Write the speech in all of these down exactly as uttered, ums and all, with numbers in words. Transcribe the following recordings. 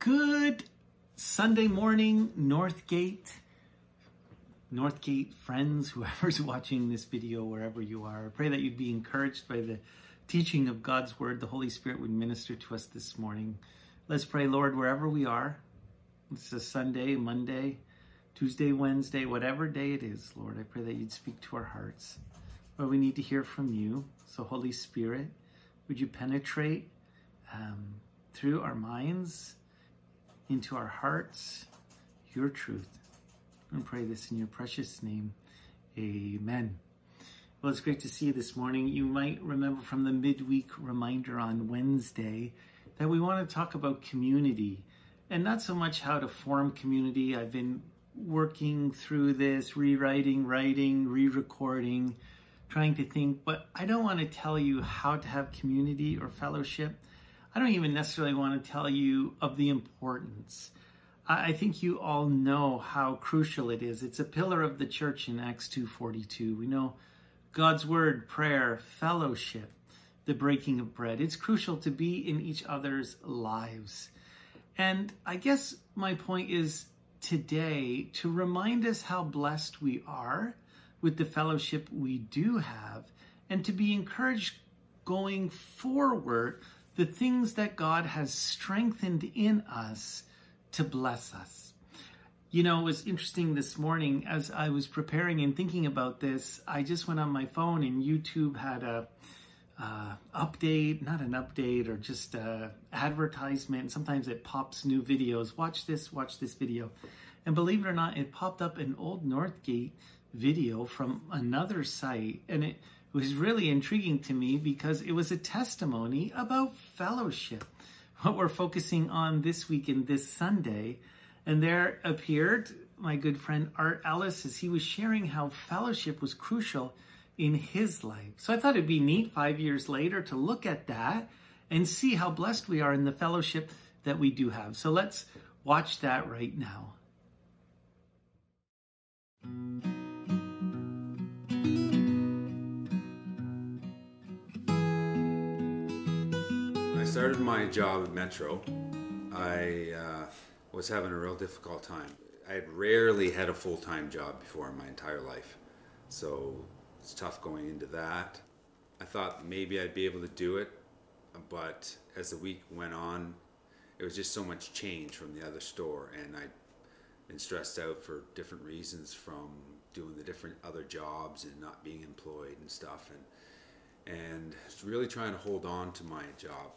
Good Sunday morning, Northgate, Northgate friends, whoever's watching this video, wherever you are. I pray that you'd be encouraged by the teaching of God's word. The Holy Spirit would minister to us this morning. Let's pray, Lord, wherever we are. It's a Sunday, Monday, Tuesday, Wednesday, whatever day it is, Lord, I pray that you'd speak to our hearts. Lord, we need to hear from you. So Holy Spirit, would you penetrate um, through our minds, into our hearts, your truth. And pray this in your precious name. Amen. Well, it's great to see you this morning. You might remember from the midweek reminder on Wednesday that we want to talk about community and not so much how to form community. I've been working through this, rewriting, writing, re-recording, trying to think, but I don't want to tell you how to have community or fellowship. I don't even necessarily want to tell you of the importance. I think you all know how crucial it is. It's a pillar of the church in Acts two forty-two. We know God's word, prayer, fellowship, the breaking of bread. It's crucial to be in each other's lives. And I guess my point is today to remind us how blessed we are with the fellowship we do have and to be encouraged going forward the things that God has strengthened in us to bless us. You know, it was interesting this morning as I was preparing and thinking about this, I just went on my phone and YouTube had a uh, update, not an update or just a advertisement. Sometimes it pops new videos. Watch this, watch this video. And believe it or not, it popped up an old Northgate video from another site, and it It was really intriguing to me because it was a testimony about fellowship, what we're focusing on this week and this Sunday. And there appeared my good friend Art Ellis as he was sharing how fellowship was crucial in his life. So I thought it'd be neat five years later to look at that and see how blessed we are in the fellowship that we do have. So let's watch that right now. I started my job at Metro. I uh, was having a real difficult time. I had rarely had a full-time job before in my entire life, so it's tough going into that. I thought maybe I'd be able to do it, but as the week went on, it was just so much change from the other store, and I'd been stressed out for different reasons from doing the different other jobs and not being employed and stuff, and, and really trying to hold on to my job,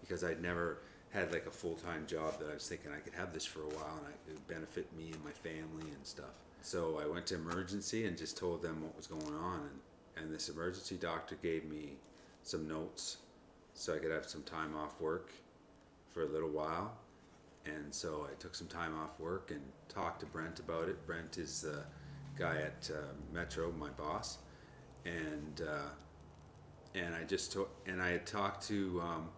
because I'd never had like a full-time job that I was thinking I could have this for a while and it would benefit me and my family and stuff. So I went to emergency and just told them what was going on, and, and this emergency doctor gave me some notes so I could have some time off work for a little while. And so I took some time off work and talked to Brent about it. Brent is the guy at uh, Metro, my boss, and uh, and I just and I had talked to um,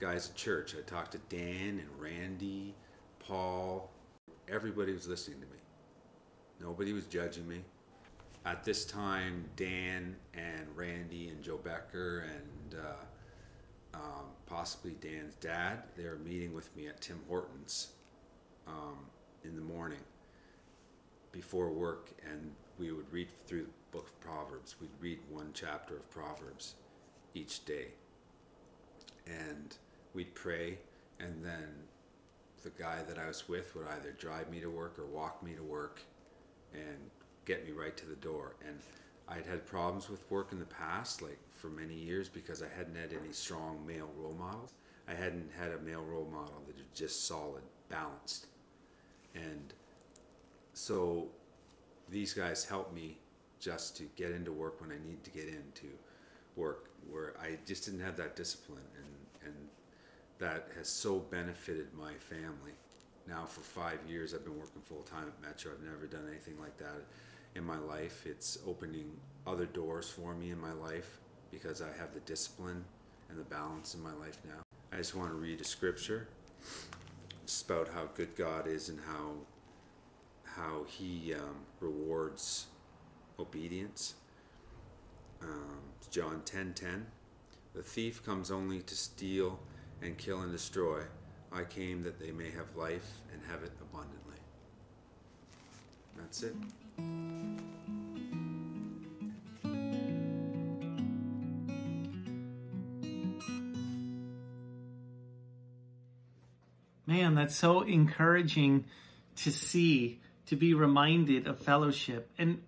guys at church. I talked to Dan and Randy, Paul. Everybody was listening to me. Nobody was judging me. At this time, Dan and Randy and Joe Becker and uh, um, possibly Dan's dad, they were meeting with me at Tim Hortons um, in the morning before work, and we would read through the book of Proverbs. We'd read one chapter of Proverbs each day, and we'd pray, and then the guy that I was with would either drive me to work or walk me to work and get me right to the door. And I'd had problems with work in the past, like for many years, because I hadn't had any strong male role models. I hadn't had a male role model that was just solid, balanced. And so these guys helped me just to get into work when I needed to get into work, where I just didn't have that discipline, and and that has so benefited my family. Now for five years I've been working full-time at Metro. I've never done anything like that in my life. It's opening other doors for me in my life because I have the discipline and the balance in my life now. I just want to read a scripture just about how good God is and how how he um, rewards obedience. Um, John ten ten, the thief comes only to steal and kill and destroy. I came that they may have life and have it abundantly. That's it. Man, that's so encouraging to see, to be reminded of fellowship. And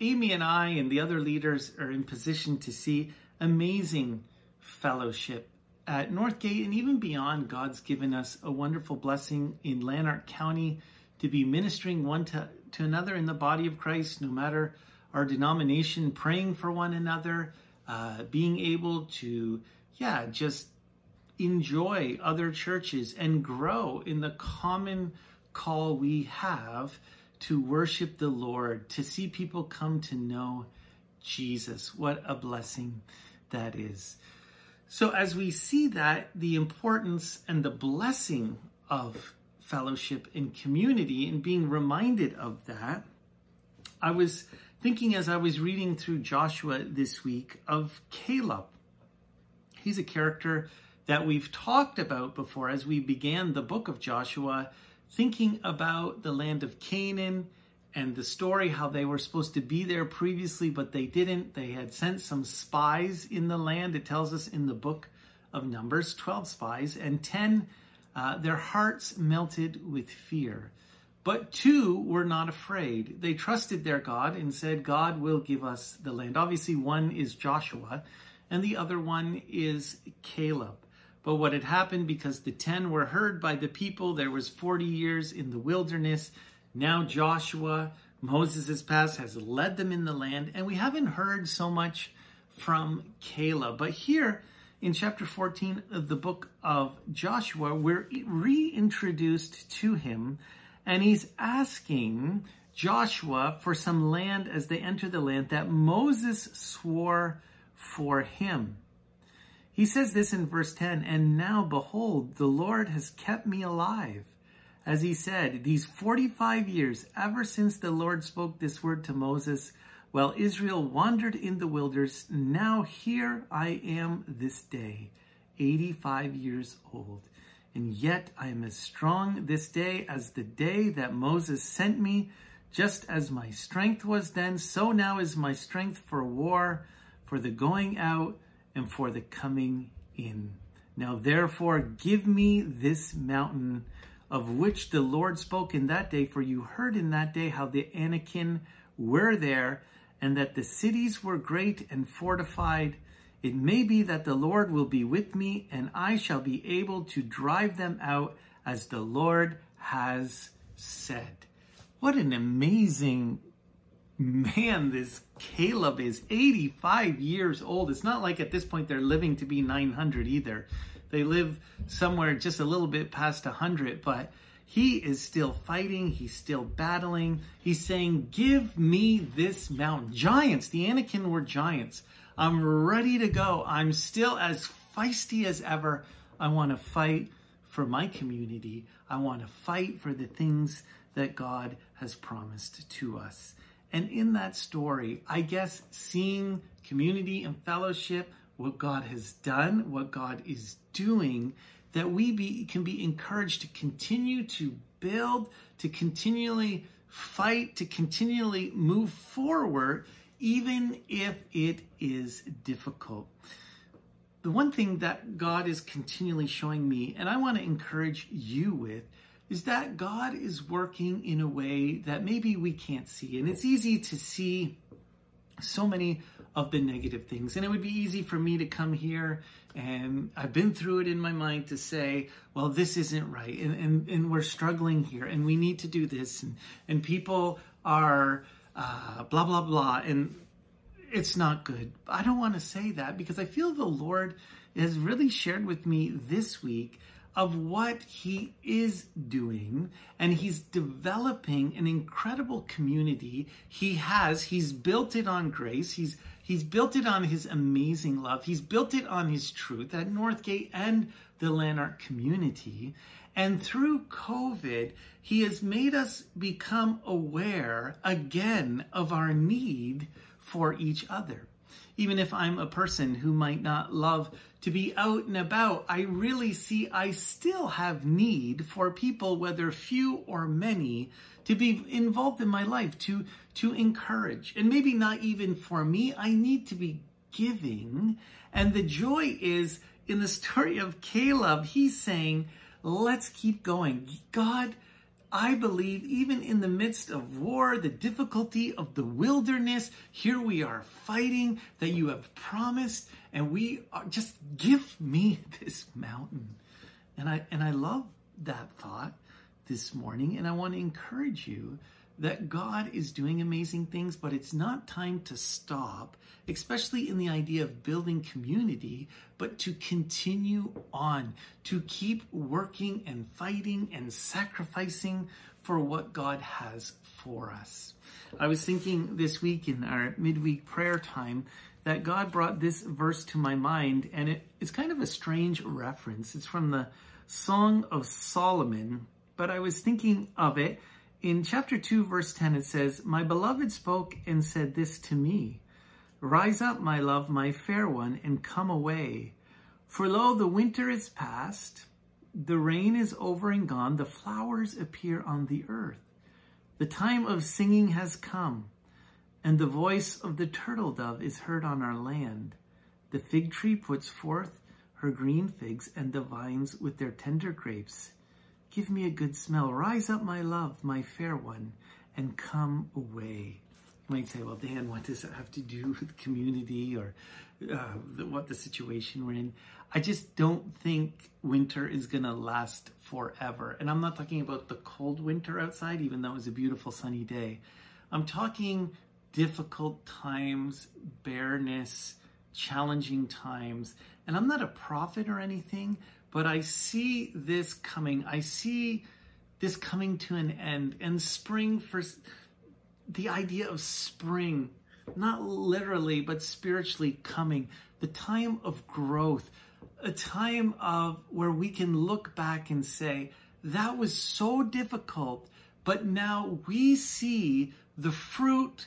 Amy and I and the other leaders are in position to see amazing fellowship at Northgate and even beyond. God's given us a wonderful blessing in Lanark County to be ministering one to, to another in the body of Christ, no matter our denomination, praying for one another, uh, being able to, yeah, just enjoy other churches and grow in the common call we have to worship the Lord, to see people come to know Jesus. What a blessing that is. So as we see that, the importance and the blessing of fellowship and community and being reminded of that, I was thinking as I was reading through Joshua this week of Caleb. He's a character that we've talked about before as we began the book of Joshua, thinking about the land of Canaan and the story how they were supposed to be there previously, but they didn't. They had sent some spies in the land. It tells us in the book of Numbers, twelve spies, and ten, uh, their hearts melted with fear. But two were not afraid. They trusted their God and said, God will give us the land. Obviously, one is Joshua, and the other one is Caleb. But what had happened, because the ten were heard by the people, there was forty years in the wilderness. Now Joshua, Moses has passed, has led them in the land. And we haven't heard so much from Caleb. But here in chapter fourteen of the book of Joshua, we're reintroduced to him. And he's asking Joshua for some land as they enter the land that Moses swore for him. He says this in verse ten, and now behold, the Lord has kept me alive. As he said, these forty-five years, ever since the Lord spoke this word to Moses, while Israel wandered in the wilderness, now here I am this day, eighty-five years old. And yet I am as strong this day as the day that Moses sent me. Just as my strength was then, so now is my strength for war, for the going out, and for the coming in. Now therefore give me this mountain of which the Lord spoke in that day, for you heard in that day how the Anakim were there, and that the cities were great and fortified. It may be that the Lord will be with me, and I shall be able to drive them out as the Lord has said. What an amazing man this Caleb is. Eighty-five years old. It's not like at this point they're living to be nine hundred either. They live somewhere just a little bit past one hundred, but he is still fighting. He's still battling. He's saying, give me this mountain. Giants. The Anakim were giants. I'm ready to go. I'm still as feisty as ever. I want to fight for my community. I want to fight for the things that God has promised to us. And in that story, I guess seeing community and fellowship, what God has done, what God is doing, that we be, can be encouraged to continue to build, to continually fight, to continually move forward, even if it is difficult. The one thing that God is continually showing me, and I want to encourage you with, is that God is working in a way that maybe we can't see. And it's easy to see so many of the negative things. And it would be easy for me to come here, and I've been through it in my mind, to say, well, this isn't right. And, and, and we're struggling here, and we need to do this. And, and people are uh, blah, blah, blah. And it's not good. I don't want to say that, because I feel the Lord has really shared with me this week of what he is doing, and he's developing an incredible community. He has, he's built it on grace. He's, he's built it on his amazing love. He's built it on his truth at Northgate and the Lanark community. And through COVID, he has made us become aware again of our need for each other. even if I'm a person who might not love to be out and about, I really see I still have need for people, whether few or many, to be involved in my life, to, to encourage. And maybe not even for me, I need to be giving. And the joy is, in the story of Caleb, he's saying, let's keep going. God, I believe even in the midst of war, the difficulty of the wilderness, here we are fighting, that you have promised, and we are, just give me this mountain. And I, and I love that thought this morning, and I want to encourage you that God is doing amazing things, but it's not time to stop, especially in the idea of building community, but to continue on, to keep working and fighting and sacrificing for what God has for us. I was thinking this week in our midweek prayer time that God brought this verse to my mind, and it, it's kind of a strange reference. It's from the Song of Solomon, but I was thinking of it. In chapter two, verse ten, it says, "My beloved spoke and said this to me, Rise up, my love, my fair one, and come away. For lo, the winter is past, the rain is over and gone, the flowers appear on the earth. The time of singing has come, and the voice of the turtle dove is heard on our land. The fig tree puts forth her green figs, and the vines with their tender grapes. Give me a good smell. Rise up, my love, my fair one, and come away." You might say, well, Dan, what does it have to do with community or uh, the, what the situation we're in? I just don't think winter is going to last forever. And I'm not talking about the cold winter outside, even though it was a beautiful sunny day. I'm talking difficult times, bareness, challenging times. And I'm not a prophet or anything, but I see this coming. I see this coming to an end. And spring, for the idea of spring, not literally, but spiritually coming. The time of growth, a time of where we can look back and say, that was so difficult, but now we see the fruit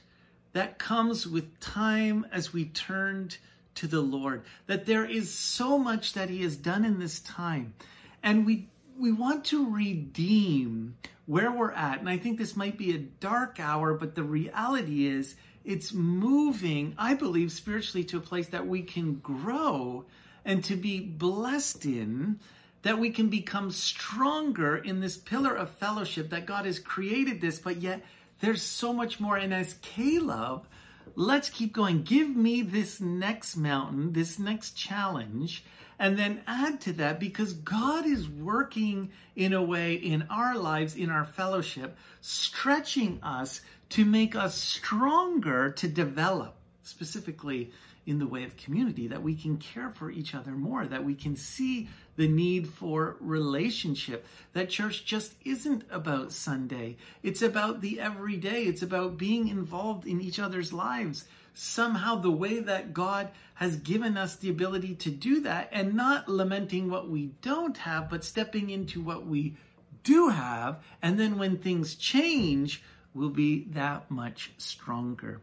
that comes with time as we turned to the Lord, that there is so much that he has done in this time. And we we want to redeem where we're at. And I think this might be a dark hour, but the reality is it's moving, I believe, spiritually to a place that we can grow and to be blessed in, that we can become stronger in this pillar of fellowship, that God has created this, but yet there's so much more. And as Caleb, let's keep going. Give me this next mountain, this next challenge, and then add to that, because God is working in a way in our lives, in our fellowship, stretching us to make us stronger, to develop, specifically in the way of community, that we can care for each other more, that we can see the need for relationship, that church just isn't about Sunday. It's about the everyday. It's about being involved in each other's lives. Somehow the way that God has given us the ability to do that, and not lamenting what we don't have, but stepping into what we do have. And then when things change, we'll be that much stronger.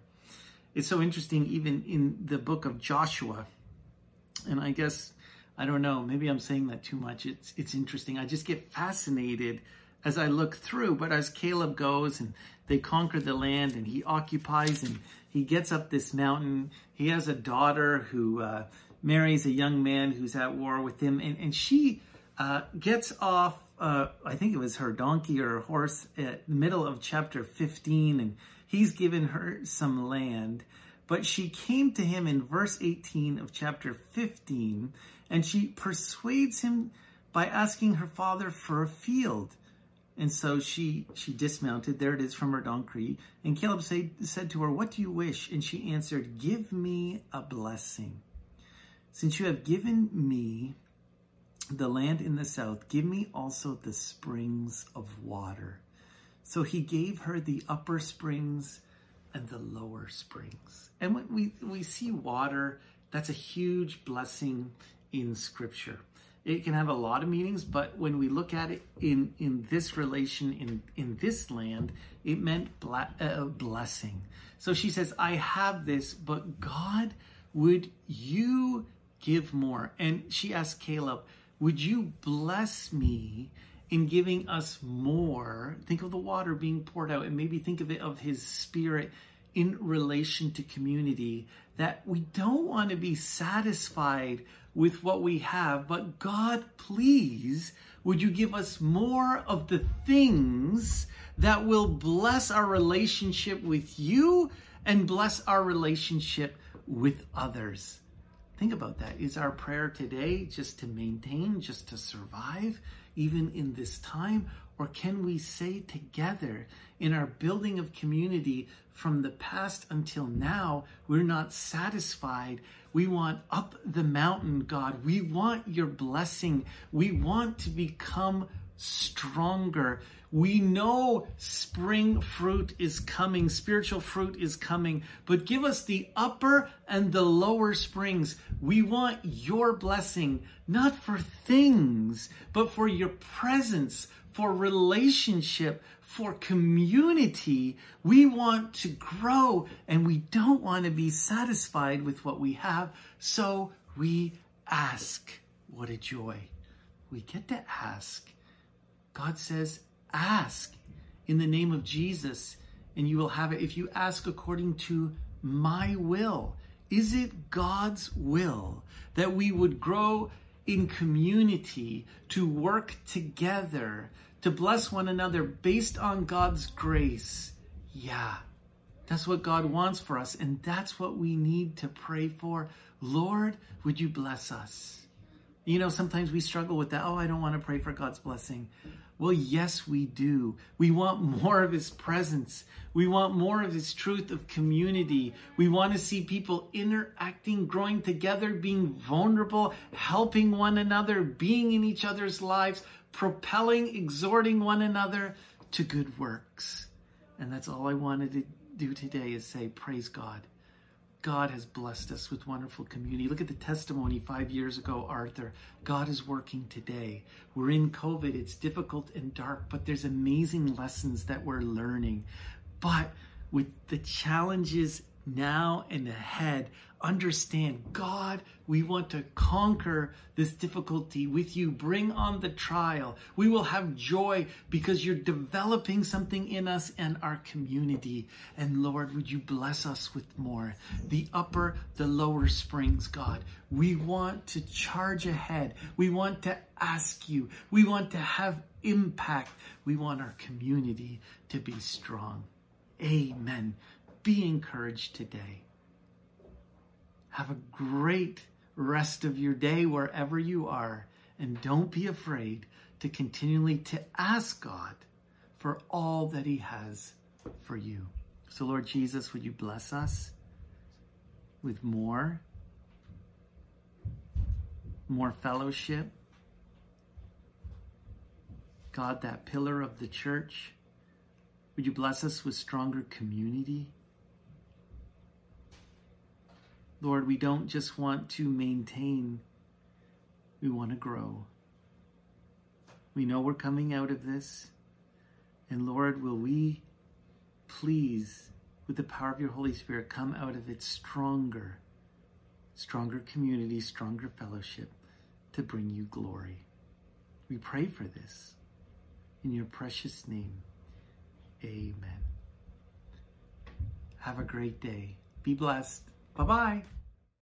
It's so interesting, even in the book of Joshua, and I guess, I don't know, maybe I'm saying that too much. It's it's interesting. I just get fascinated as I look through, but as Caleb goes and they conquer the land and he occupies and he gets up this mountain, he has a daughter who uh, marries a young man who's at war with him, and, and she uh, gets off, uh, I think it was her donkey or her horse, at the middle of chapter fifteen, and he's given her some land, but she came to him in verse eighteen of chapter fifteen, and she persuades him by asking her father for a field. And so she she dismounted, there it is, from her donkey, and Caleb say, said to her, "What do you wish?" And she answered, "Give me a blessing. Since you have given me the land in the south, give me also the springs of water." So he gave her the upper springs and the lower springs. And when we, we see water, that's a huge blessing in Scripture. It can have a lot of meanings, but when we look at it in, in this relation, in, in this land, it meant bla- uh, blessing. So she says, I have this, but God would you give more? And she asked Caleb, would you bless me in giving us more? Think of the water being poured out, and maybe think of it of his spirit in relation to community, that we don't want to be satisfied with what we have, but God, please, would you give us more of the things that will bless our relationship with you and bless our relationship with others? Think about that. Is our prayer today just to maintain, just to survive, even in this time? Or can we say together in our building of community from the past until now, we're not satisfied. We want up the mountain, God. We want your blessing. We want to become stronger. We know spring fruit is coming, spiritual fruit is coming, but give us the upper and the lower springs. We want your blessing, not for things, but for your presence, for relationship, for community. We want to grow, and we don't want to be satisfied with what we have, so we ask. What a joy. We get to ask. God says, ask in the name of Jesus, and you will have it. If you ask according to my will, is it God's will that we would grow in community, to work together, to bless one another based on God's grace? Yeah, that's what God wants for us, and that's what we need to pray for. Lord, would you bless us? You know, sometimes we struggle with that. Oh, I don't want to pray for God's blessing. Well, yes, we do. We want more of his presence. We want more of his truth of community. We want to see people interacting, growing together, being vulnerable, helping one another, being in each other's lives, propelling, exhorting one another to good works. And that's all I wanted to do today, is say, praise God. God has blessed us with wonderful community. Look at the testimony five years ago, Arthur. God is working today. We're in COVID. It's difficult and dark, but there's amazing lessons that we're learning. But with the challenges now and ahead, understand, God, we want to conquer this difficulty with you. Bring on the trial. We will have joy because you're developing something in us and our community. And Lord, would you bless us with more? The upper, the lower springs, God. We want to charge ahead. We want to ask you. We want to have impact. We want our community to be strong. Amen. Be encouraged today. Have a great rest of your day wherever you are, and don't be afraid to continually to ask God for all that he has for you. So Lord Jesus, would you bless us with more, more fellowship? God, that pillar of the church, would you bless us with stronger community? Lord, we don't just want to maintain, we want to grow. We know we're coming out of this. And Lord, will we please, with the power of your Holy Spirit, come out of it stronger, stronger community, stronger fellowship to bring you glory. We pray for this in your precious name. Amen. Have a great day. Be blessed. Bye-bye.